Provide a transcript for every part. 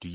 Do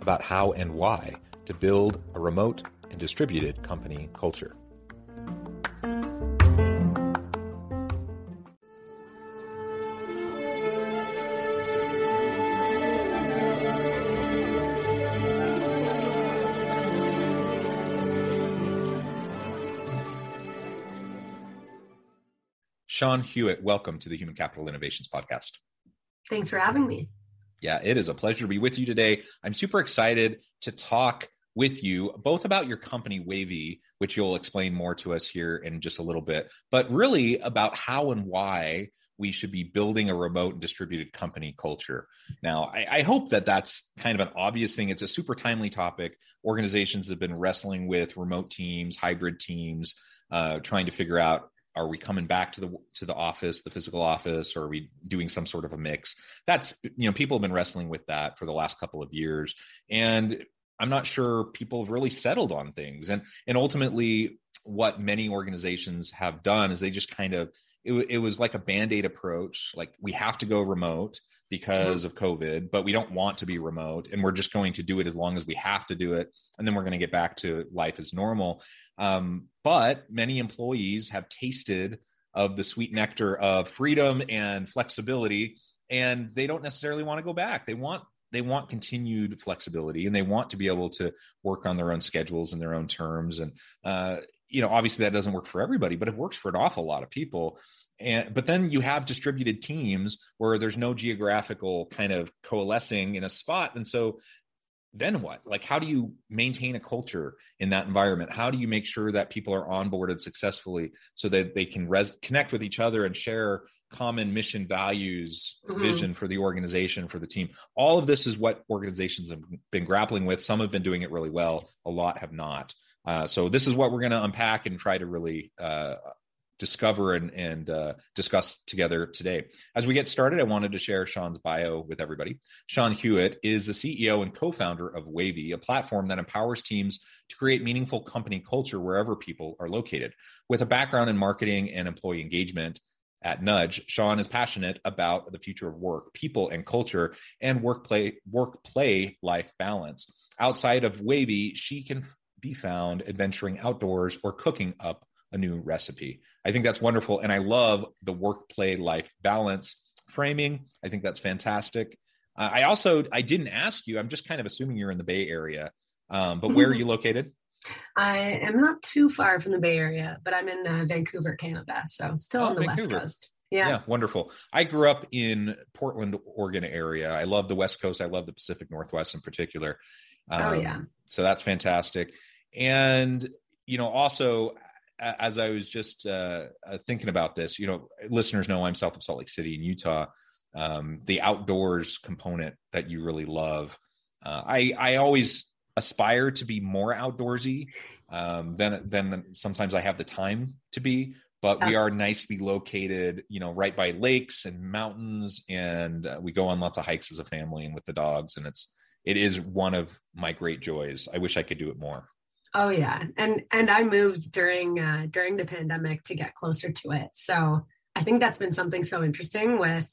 about how and why to build a remote and distributed company culture. Shawn Hewat, welcome to the Human Capital Innovations Podcast. Thanks for having me. Yeah, it is a pleasure to be with you today. I'm super excited to talk with you both about your company, Wavy, which you'll explain more to us here in just a little bit, but really about how and why we should be building a remote and distributed company culture. Now, I hope that that's kind of an obvious thing. It's a super timely topic. Organizations have been wrestling with remote teams, hybrid teams, trying to figure out, are we coming back to the office, the physical office, or are we doing some sort of a mix? That's, people have been wrestling with that for the last couple of years. And I'm not sure people have really settled on things. And ultimately what many organizations have done is they just kind of, it was like a Band-Aid approach. Like, we have to go remote because of COVID, but we don't want to be remote. And we're just going to do it as long as we have to do it. And then we're going to get back to life as normal. But many employees have tasted of the sweet nectar of freedom and flexibility, and they don't necessarily want to go back. They want continued flexibility, and they want to be able to work on their own schedules and their own terms. And, obviously that doesn't work for everybody, but it works for an awful lot of people. But then you have distributed teams where there's no geographical kind of coalescing in a spot. And so then what? Like, how do you maintain a culture in that environment? How do you make sure that people are onboarded successfully so that they can connect with each other and share common mission, values, vision for the organization, for the team? All of this is what organizations have been grappling with. Some have been doing it really well. A lot have not. So this is what we're going to unpack and try to really discover and discuss together today. As we get started, I wanted to share Shawn's bio with everybody. Shawn Hewat is the CEO and co-founder of Wavy, a platform that empowers teams to create meaningful company culture wherever people are located. With a background in marketing and employee engagement at Nudge, Shawn is passionate about the future of work, people and culture, and work-play life balance. Outside of Wavy, she can be found adventuring outdoors or cooking up a new recipe. I think that's wonderful. And I love the work-play-life balance framing. I think that's fantastic. I didn't ask you, I'm just kind of assuming you're in the Bay Area, but where are you located? I am not too far from the Bay Area, but I'm in Vancouver, Canada. So still on the Vancouver. West Coast. Yeah, wonderful. I grew up in Portland, Oregon area. I love the West Coast. I love the Pacific Northwest in particular. So that's fantastic. And, also, as I was just thinking about this, listeners know I'm south of Salt Lake City in Utah. The outdoors component that you really love. I always aspire to be more outdoorsy than sometimes I have the time to be, but we are nicely located, right by lakes and mountains, and we go on lots of hikes as a family and with the dogs. And it is one of my great joys. I wish I could do it more. Oh yeah. And I moved during the pandemic to get closer to it. So I think that's been something so interesting with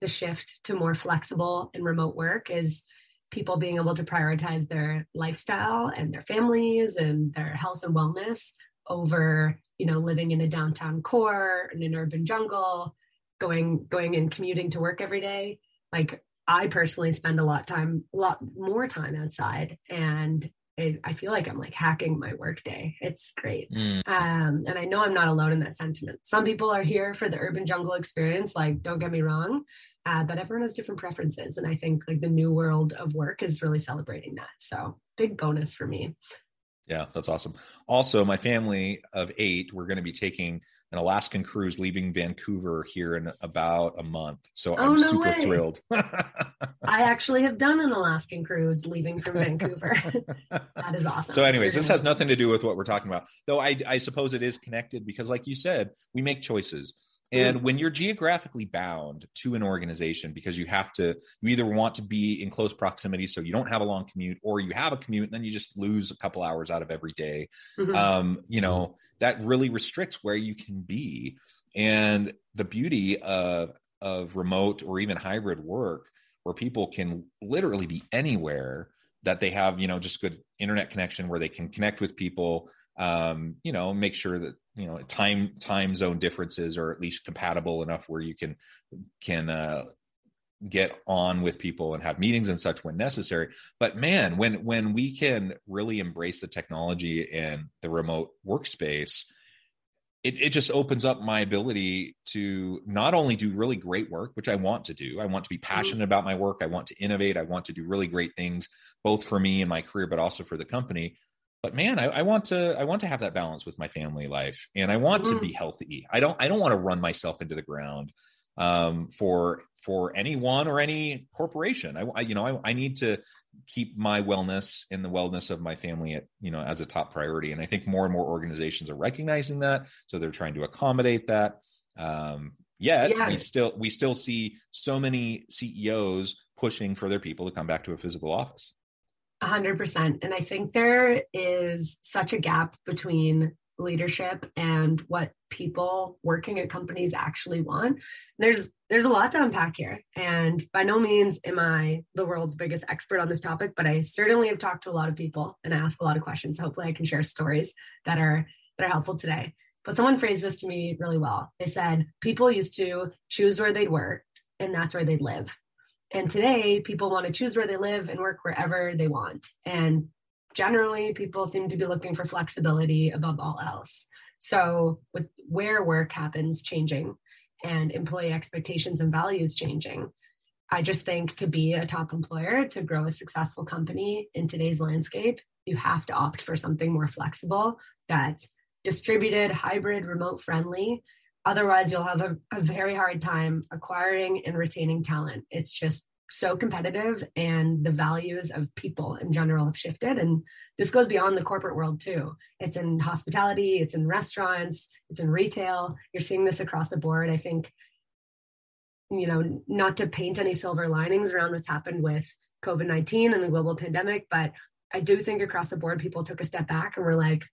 the shift to more flexible and remote work is people being able to prioritize their lifestyle and their families and their health and wellness over, living in a downtown core and an urban jungle, going and commuting to work every day. Like, I personally spend a lot more time outside, and I feel like I'm like hacking my workday. It's great. And I know I'm not alone in that sentiment. Some people are here for the urban jungle experience. Like, don't get me wrong, but everyone has different preferences. And I think like the new world of work is really celebrating that. So big bonus for me. Yeah, that's awesome. Also, my family of 8, we're going to be taking an Alaskan cruise leaving Vancouver here in about a month. So I'm super thrilled. I actually have done an Alaskan cruise leaving from Vancouver. That is awesome. So anyways, this has nothing to do with what we're talking about, though. I suppose it is connected because, like you said, we make choices. And when you're geographically bound to an organization, because you either want to be in close proximity so you don't have a long commute, or you have a commute and then you just lose a couple hours out of every day, that really restricts where you can be. And the beauty of remote or even hybrid work, where people can literally be anywhere that they have, just good internet connection where they can connect with people, make sure that, time zone differences are at least compatible enough where you can get on with people and have meetings and such when necessary. But man, when we can really embrace the technology and the remote workspace, it just opens up my ability to not only do really great work, which I want to do. I want to be passionate about my work. I want to innovate. I want to do really great things, both for me and my career, but also for the company. But man, I want to have that balance with my family life, and I want to be healthy. I don't want to run myself into the ground for anyone or any corporation. I need to keep my wellness and the wellness of my family at, as a top priority. And I think more and more organizations are recognizing that, so they're trying to accommodate that. We still see so many CEOs pushing for their people to come back to a physical office. 100%. And I think there is such a gap between leadership and what people working at companies actually want. There's a lot to unpack here. And by no means am I the world's biggest expert on this topic, but I certainly have talked to a lot of people and I ask a lot of questions. Hopefully I can share stories that are helpful today. But someone phrased this to me really well. They said, people used to choose where they'd work and that's where they'd live. And today, people want to choose where they live and work wherever they want. And generally, people seem to be looking for flexibility above all else. So with where work happens changing and employee expectations and values changing, I just think to be a top employer, to grow a successful company in today's landscape, you have to opt for something more flexible that's distributed, hybrid, remote friendly. Otherwise, you'll have a very hard time acquiring and retaining talent. It's just so competitive, and the values of people in general have shifted. And this goes beyond the corporate world too. It's in hospitality, it's in restaurants, it's in retail. You're seeing this across the board. I think, not to paint any silver linings around what's happened with COVID-19 and the global pandemic, but I do think across the board, people took a step back and were like,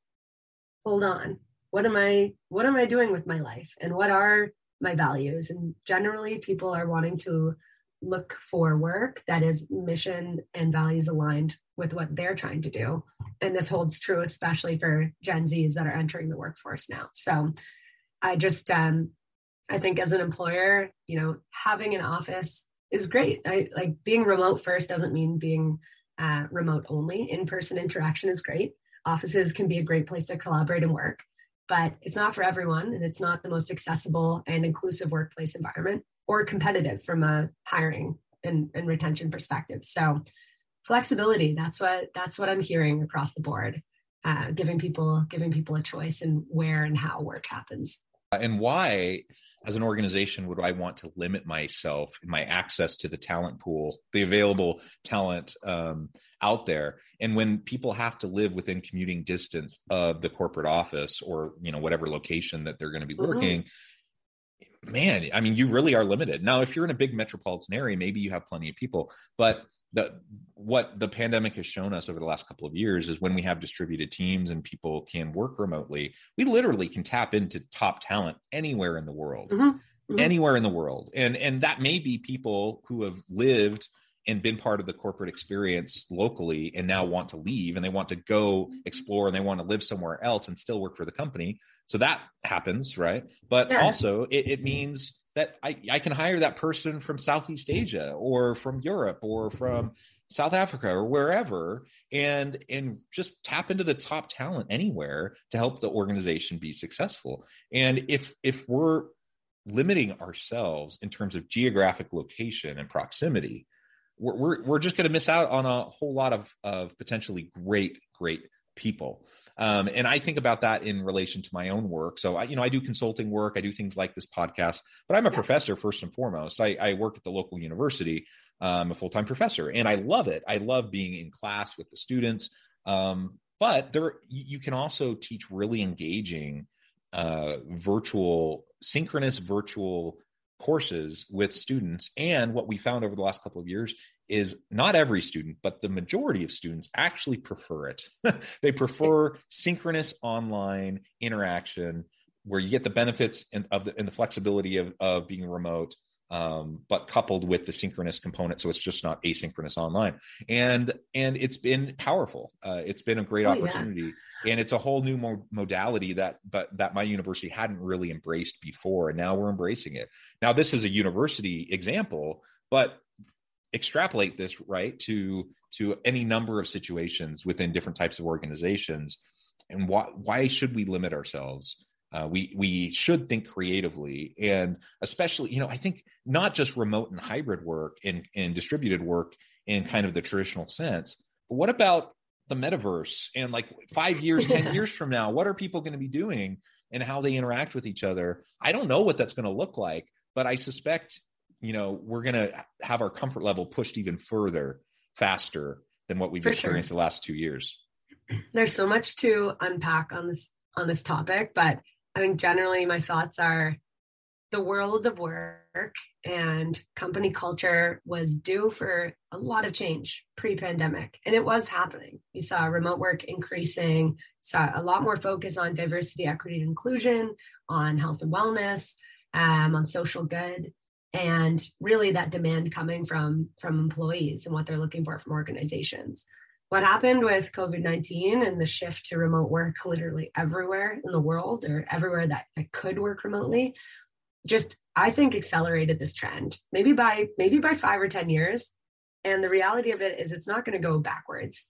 hold on. What am I doing with my life? And what are my values? And generally, people are wanting to look for work that is mission and values aligned with what they're trying to do. And this holds true, especially for Gen Zs that are entering the workforce now. So I just, I think as an employer, having an office is great. Being remote first doesn't mean being remote only. In-person interaction is great. Offices can be a great place to collaborate and work. But it's not for everyone, and it's not the most accessible and inclusive workplace environment or competitive from a hiring and retention perspective. So flexibility, that's what I'm hearing across the board, giving people a choice in where and how work happens. And why, as an organization, would I want to limit myself in my access to the talent pool, the available talent out there? And when people have to live within commuting distance of the corporate office or, whatever location that they're going to be working, man, I mean, you really are limited. Now, if you're in a big metropolitan area, maybe you have plenty of people, but what the pandemic has shown us over the last couple of years is when we have distributed teams and people can work remotely, we literally can tap into top talent anywhere in the world, anywhere in the world. And that may be people who have lived and been part of the corporate experience locally and now want to leave and they want to go explore and they want to live somewhere else and still work for the company. So that happens, right? But also it means that I can hire that person from Southeast Asia or from Europe or from South Africa or wherever, and just tap into the top talent anywhere to help the organization be successful. And if we're limiting ourselves in terms of geographic location and proximity, we're just going to miss out on a whole lot of potentially great people. And I think about that in relation to my own work. So I do consulting work, I do things like this podcast, but I'm a professor first and foremost. I work at the local university, a full-time professor, and I love it. I love being in class with the students. But you can also teach really engaging synchronous virtual courses with students. And what we found over the last couple of years is not every student, but the majority of students actually prefer it. They prefer synchronous online interaction where you get the benefits and the flexibility of being remote, but coupled with the synchronous component. So it's just not asynchronous online. And it's been powerful. It's been a great opportunity. Yeah. And it's a whole new modality that my university hadn't really embraced before. And now we're embracing it. Now, this is a university example, but extrapolate this right to any number of situations within different types of organizations. And why should we limit ourselves? We should think creatively, and especially, I think not just remote and hybrid work and distributed work in kind of the traditional sense, but what about the metaverse and like 5 years, 10 years from now, what are people going to be doing and how they interact with each other? I don't know what that's going to look like, but I suspect, we're going to have our comfort level pushed even further, faster than what we've experienced the last 2 years. There's so much to unpack on this topic, but I think generally my thoughts are the world of work and company culture was due for a lot of change pre-pandemic, and it was happening. You saw remote work increasing, saw a lot more focus on diversity, equity, and inclusion, on health and wellness, on social good, and really that demand coming from employees and what they're looking for from organizations. What happened with COVID-19 and the shift to remote work literally everywhere in the world, or everywhere that could work remotely, just, I think, accelerated this trend maybe by 5 or 10 years. And the reality of it is it's not going to go backwards.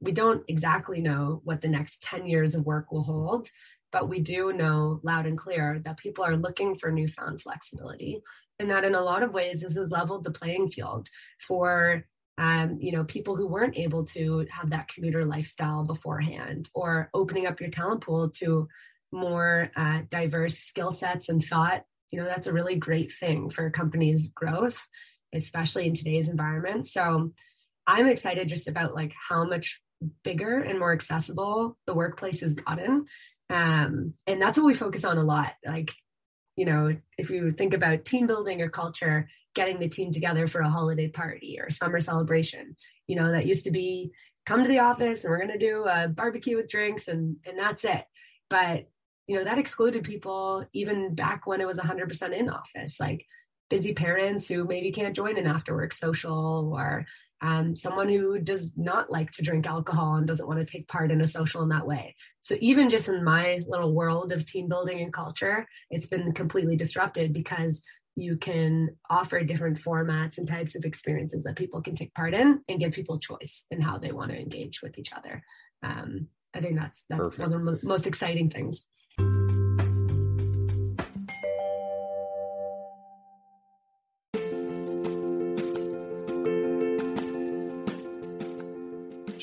We don't exactly know what the next 10 years of work will hold, but we do know loud and clear that people are looking for newfound flexibility, and that in a lot of ways, this has leveled the playing field for people who weren't able to have that commuter lifestyle beforehand, or opening up your talent pool to more diverse skill sets and thought. That's a really great thing for a company's growth, especially in today's environment. So I'm excited just about like how much bigger and more accessible the workplace has gotten. And that's what we focus on a lot. Like, if you think about team building or culture, getting the team together for a holiday party or summer celebration, that used to be come to the office and we're going to do a barbecue with drinks and that's it. But, that excluded people even back when it was 100% in office, like busy parents who maybe can't join an after work social, or someone who does not like to drink alcohol and doesn't want to take part in a social in that way. So even just in my little world of team building and culture, it's been completely disrupted because you can offer different formats and types of experiences that people can take part in, and give people choice in how they want to engage with each other. I think that's one of the most exciting things.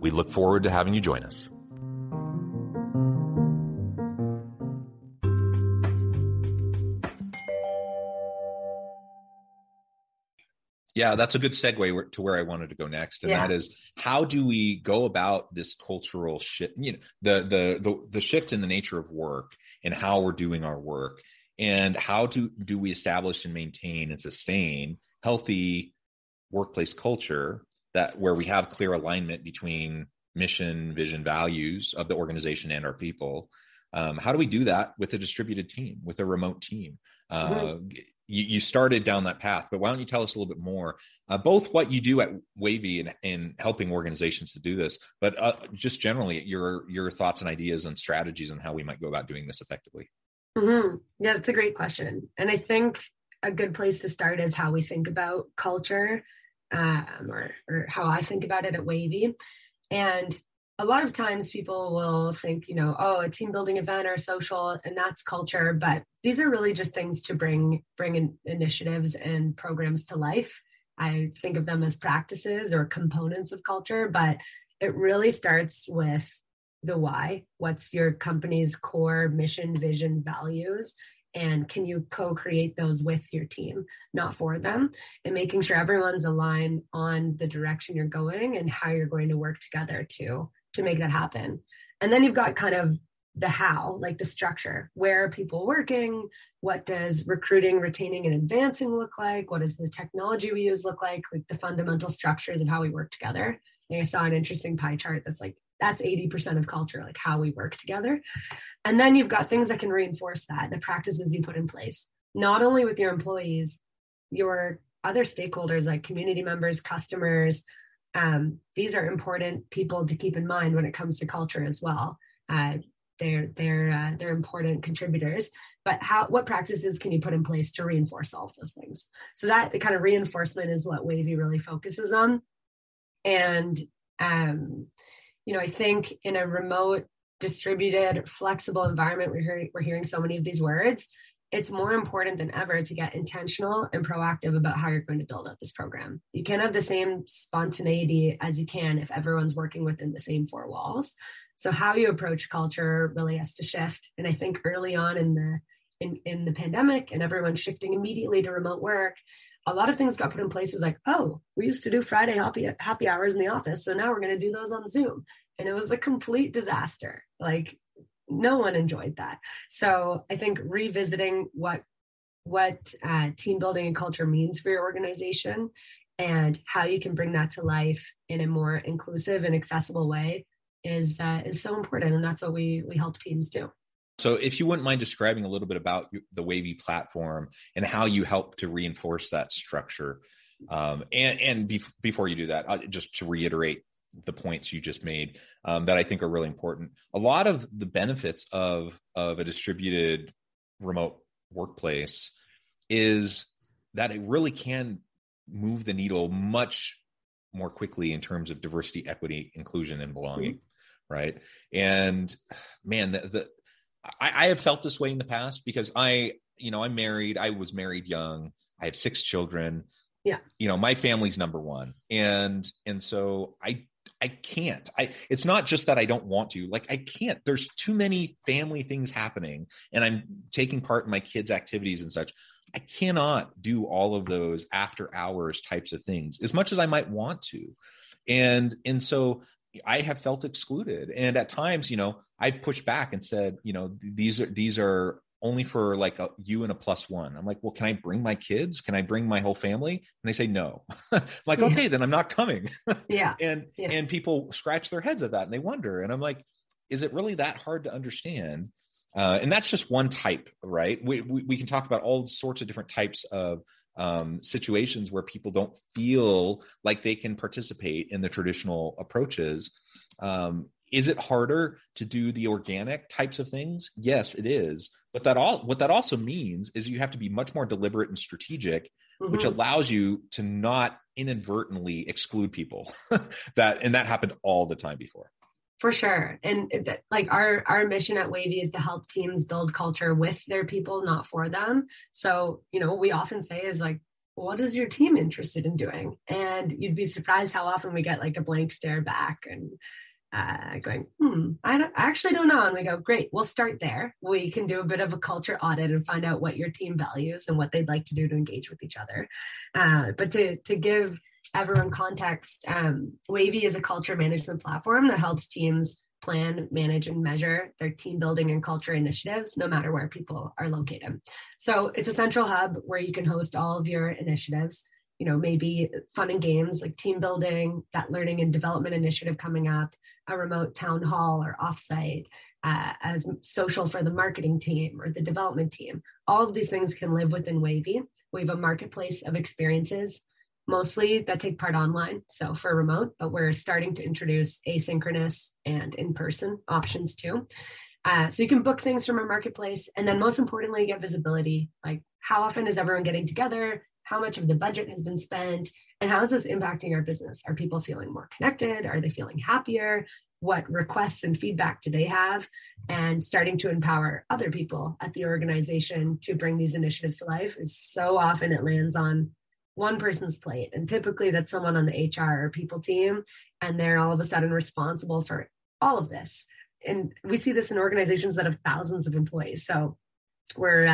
We look forward to having you join us. Yeah, that's a good segue to where I wanted to go next, and that is, how do we go about this cultural shift? You know, the shift in the nature of work and how we're doing our work, and how do we establish and maintain and sustain healthy workplace culture that where we have clear alignment between mission, vision, values of the organization and our people. How do we do that with a distributed team, with a remote team? You started down that path, but why don't you tell us a little bit more, both what you do at Wavy and helping organizations to do this, but just generally your thoughts and ideas and strategies on how we might go about doing this effectively. Mm-hmm. Yeah, that's a great question. And I think a good place to start is how we think about culture, or how I think about it at Wavy. And a lot of times people will think, you know, oh, a team building event or social, and that's culture. But these are really just things to bring in initiatives and programs to life. I think of them as practices or components of culture, but it really starts with the why. What's your company's core mission, vision, values? And can you co-create those with your team, not for them? And making sure everyone's aligned on the direction you're going and how you're going to work together to make that happen. And then you've got kind of the how, like the structure. Where are people working? What does recruiting, retaining, and advancing look like? What does the technology we use look like? Like the fundamental structures of how we work together. And I saw an interesting pie chart that's like, that's 80% of culture, like how we work together. And then you've got things that can reinforce that, the practices you put in place, not only with your employees, your other stakeholders like community members, customers. These are important people to keep in mind when it comes to culture as well. They're important contributors, but what practices can you put in place to reinforce all of those things? So that kind of reinforcement is what Wavy really focuses on. And, you know, I think in a remote, distributed, flexible environment, we're hearing so many of these words, it's more important than ever to get intentional and proactive about how you're going to build out this program. You can't have the same spontaneity as you can if everyone's working within the same four walls. So how you approach culture really has to shift. And I think early on in the pandemic and everyone shifting immediately to remote work, a lot of things got put in place. It was like, oh, we used to do Friday happy hours in the office, so now we're going to do those on Zoom. And it was a complete disaster. Like no one enjoyed that. So I think revisiting what team building and culture means for your organization and how you can bring that to life in a more inclusive and accessible way is so important. And that's what we help teams do. So if you wouldn't mind describing a little bit about the Wavy platform and how you help to reinforce that structure. Before you do that, just to reiterate the points you just made that I think are really important. A lot of the benefits of a distributed remote workplace is that it really can move the needle much more quickly in terms of diversity, equity, inclusion, and belonging, right? And man, I have felt this way in the past because I'm married. I was married young. I have 6 children. Yeah. You know, my family's number one. And so I can't, it's not just that I don't want to, like, I can't, there's too many family things happening and I'm taking part in my kids' activities and such. I cannot do all of those after hours types of things as much as I might want to. And so I have felt excluded. And at times, you know, I've pushed back and said, you know, these are only for like a, you and a plus one. I'm like, well, can I bring my kids? Can I bring my whole family? And they say, no. I'm like, okay, then I'm not coming. Yeah. And people scratch their heads at that and they wonder. And I'm like, is it really that hard to understand? And that's just one type, right? We can talk about all sorts of different types of situations where people don't feel like they can participate in the traditional approaches. Is it harder to do the organic types of things? Yes, it is. But what that also means is you have to be much more deliberate and strategic, mm-hmm. which allows you to not inadvertently exclude people. That happened all the time before. For sure. And our mission at Wavy is to help teams build culture with their people, not for them. So, you know, we often say is like, what is your team interested in doing? And you'd be surprised how often we get like a blank stare back and going, I actually don't know. And we go, great, we'll start there. We can do a bit of a culture audit and find out what your team values and what they'd like to do to engage with each other. But to give everyone context, Wavy is a culture management platform that helps teams plan, manage, and measure their team building and culture initiatives, no matter where people are located. So it's a central hub where you can host all of your initiatives, you know, maybe fun and games like team building, that learning and development initiative coming up, a remote town hall or offsite, as social for the marketing team or the development team. All of these things can live within Wavy. We have a marketplace of experiences, mostly that take part online, so for remote, but we're starting to introduce asynchronous and in-person options too. So you can book things from our marketplace, and then most importantly, get visibility, like how often is everyone getting together, how much of the budget has been spent, and how is this impacting our business? Are people feeling more connected? Are they feeling happier? What requests and feedback do they have? And starting to empower other people at the organization to bring these initiatives to life is so often it lands on one person's plate. And typically that's someone on the HR or people team. And they're all of a sudden responsible for all of this. And we see this in organizations that have thousands of employees. So we're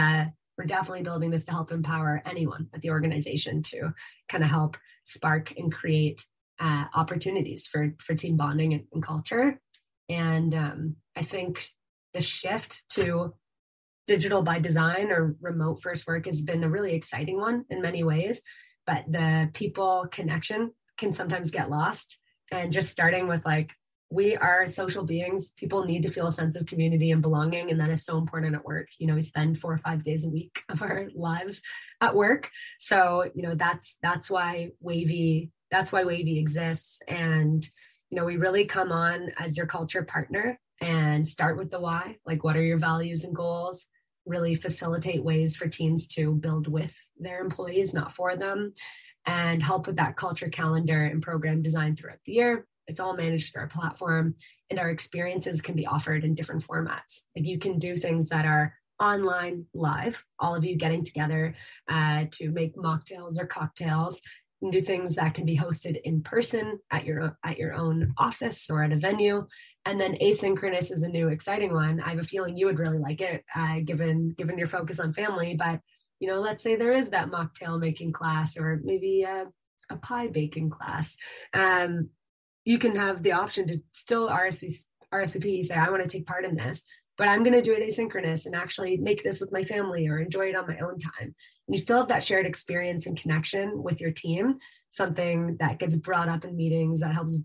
definitely building this to help empower anyone at the organization to kind of help spark and create opportunities for team bonding and culture. And I think the shift to digital by design or remote first work has been a really exciting one in many ways. But the people connection can sometimes get lost. And just starting with like, we are social beings. People need to feel a sense of community and belonging. And that is so important at work. You know, we spend 4 or 5 days a week of our lives at work. So, you know, that's why Wavy exists. And, you know, we really come on as your culture partner and start with the why, like what are your values and goals? Really facilitate ways for teams to build with their employees, not for them, and help with that culture calendar and program design throughout the year. It's all managed through our platform, and our experiences can be offered in different formats. Like you can do things that are online, live, all of you getting together to make mocktails or cocktails, and do things that can be hosted in person at your own office or at a venue. And then asynchronous is a new exciting one. I have a feeling you would really like it, given your focus on family. But, you know, let's say there is that mocktail making class or maybe a pie baking class. You can have the option to still RSVP, say, I want to take part in this, but I'm going to do it asynchronous and actually make this with my family or enjoy it on my own time. You still have that shared experience and connection with your team, something that gets brought up in meetings that helps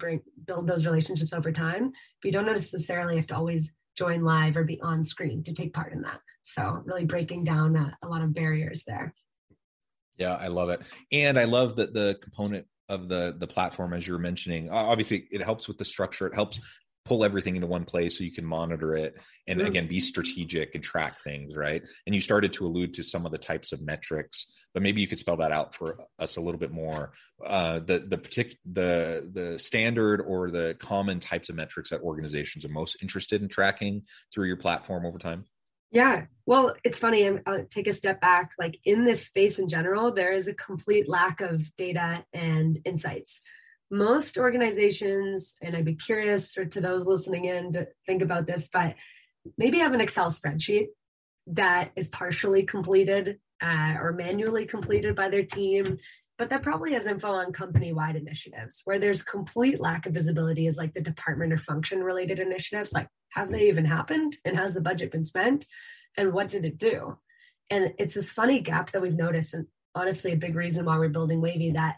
build those relationships over time. But you don't necessarily have to always join live or be on screen to take part in that. So really breaking down a lot of barriers there. Yeah, I love it. And I love that the component of the platform, as you were mentioning, obviously it helps with the structure. It helps pull everything into one place so you can monitor it. And again, be strategic and track things, right? And you started to allude to some of the types of metrics, but maybe you could spell that out for us a little bit more. The standard or the common types of metrics that organizations are most interested in tracking through your platform over time. Yeah. Well, it's funny. I'll take a step back. Like in this space in general, there is a complete lack of data and insights. Most organizations, and I'd be curious or to those listening in to think about this, but maybe have an Excel spreadsheet that is partially completed or manually completed by their team, but that probably has info on company-wide initiatives where there's complete lack of visibility is like the department or function-related initiatives, like have they even happened and has the budget been spent? and what did it do? And it's this funny gap that we've noticed, and honestly, a big reason why we're building Wavy, that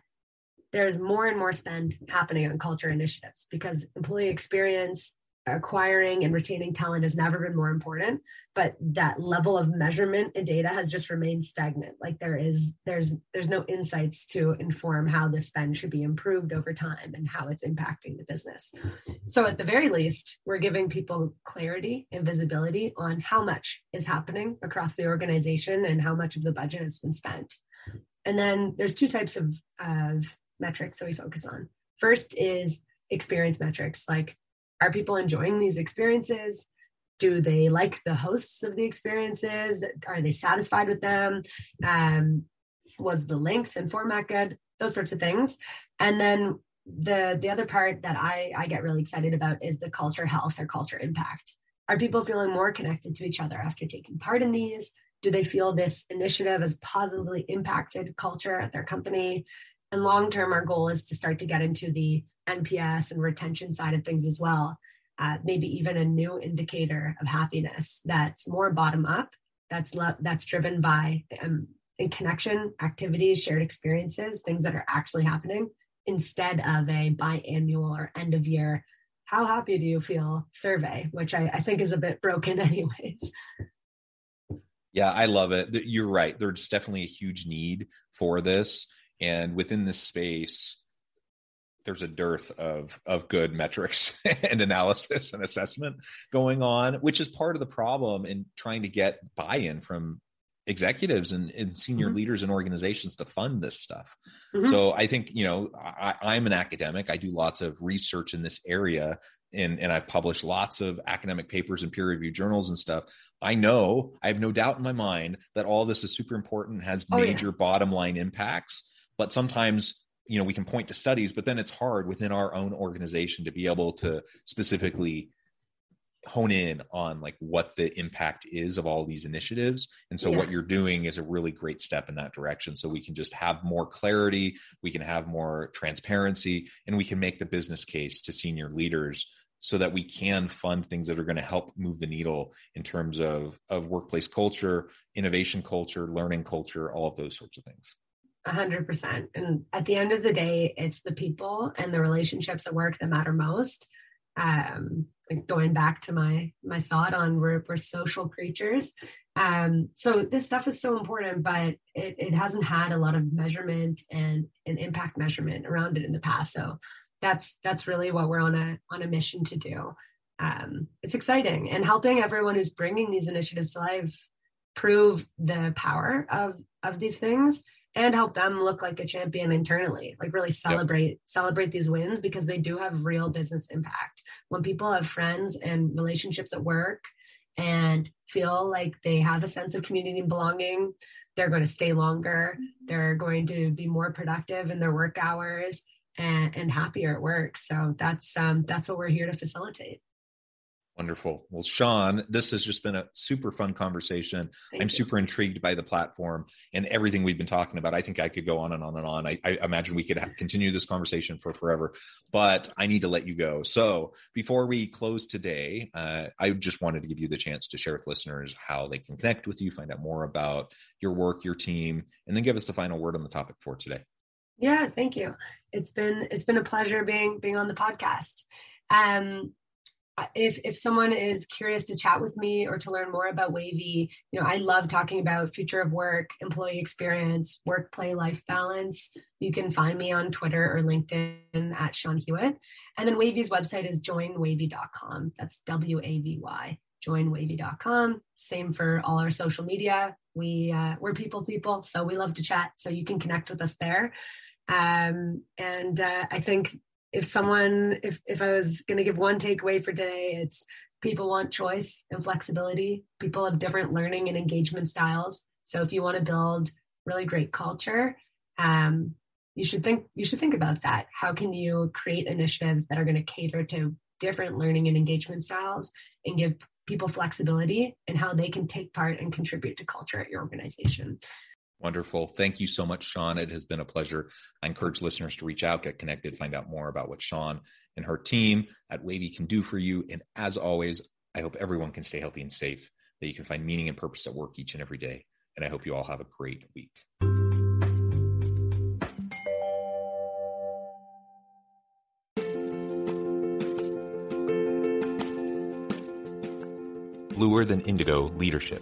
there's more and more spend happening on culture initiatives, because employee experience, acquiring and retaining talent has never been more important, but that level of measurement and data has just remained stagnant. Like there's no insights to inform how this spend should be improved over time and how it's impacting the business. So at the very least, we're giving people clarity and visibility on how much is happening across the organization and how much of the budget has been spent. And then there's two types of metrics that we focus on. First is experience metrics, like, are people enjoying these experiences? Do they like the hosts of the experiences? Are they satisfied with them? Was the length and format good? Those sorts of things. And then the other part that I get really excited about is the culture health or culture impact. Are people feeling more connected to each other after taking part in these? Do they feel this initiative has positively impacted culture at their company? And long-term, our goal is to start to get into the NPS and retention side of things as well. Maybe even a new indicator of happiness that's more bottom-up, that's driven by in connection, activities, shared experiences, things that are actually happening, instead of a biannual or end-of-year, how happy do you feel survey, which I think is a bit broken anyways. Yeah, I love it. You're right. There's definitely a huge need for this. And within this space, there's a dearth of good metrics and analysis and assessment going on, which is part of the problem in trying to get buy-in from executives and senior mm-hmm. leaders and organizations to fund this stuff. Mm-hmm. So I think, I'm an academic. I do lots of research in this area, and I've published lots of academic papers and peer-reviewed journals and stuff. I have no doubt in my mind that all this is super important, has major bottom line impacts. But sometimes, we can point to studies, but then it's hard within our own organization to be able to specifically hone in on like what the impact is of all these initiatives. And so what you're doing is a really great step in that direction. So we can just have more clarity, we can have more transparency, and we can make the business case to senior leaders so that we can fund things that are going to help move the needle in terms of workplace culture, innovation culture, learning culture, all of those sorts of things. 100%. And at the end of the day, it's the people and the relationships at work that matter most. Like going back to my thought on we're social creatures. So this stuff is so important, but it hasn't had a lot of measurement and an impact measurement around it in the past. So that's really what we're on a mission to do. It's exciting, and helping everyone who's bringing these initiatives to life prove the power of these things, and help them look like a champion internally, like really celebrate these wins, because they do have real business impact. When people have friends and relationships at work and feel like they have a sense of community and belonging, they're going to stay longer. They're going to be more productive in their work hours and happier at work. So that's what we're here to facilitate. Wonderful. Well, Shawn, this has just been a super fun conversation. I'm super intrigued by the platform and everything we've been talking about. I think I could go on and on and on. I imagine we could continue this conversation for forever, but I need to let you go. So before we close today, I just wanted to give you the chance to share with listeners how they can connect with you, find out more about your work, your team, and then give us the final word on the topic for today. Yeah, thank you. It's been a pleasure being on the podcast. If someone is curious to chat with me or to learn more about Wavy, I love talking about future of work, employee experience, work, play, life balance. You can find me on Twitter or LinkedIn at Shawn Hewat. And then Wavy's website is joinwavy.com. That's WAVY, joinwavy.com. Same for all our social media. We're people, so we love to chat. So you can connect with us there. And I think if I was going to give one takeaway for today, it's people want choice and flexibility. People have different learning and engagement styles. So if you want to build really great culture, you should think about that. How can you create initiatives that are going to cater to different learning and engagement styles and give people flexibility in how they can take part and contribute to culture at your organization? Wonderful. Thank you so much, Shawn. It has been a pleasure. I encourage listeners to reach out, get connected, find out more about what Shawn and her team at Wavy can do for you. And as always, I hope everyone can stay healthy and safe that you can find meaning and purpose at work each and every day. And I hope you all have a great week. Bluer than Indigo Leadership,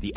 The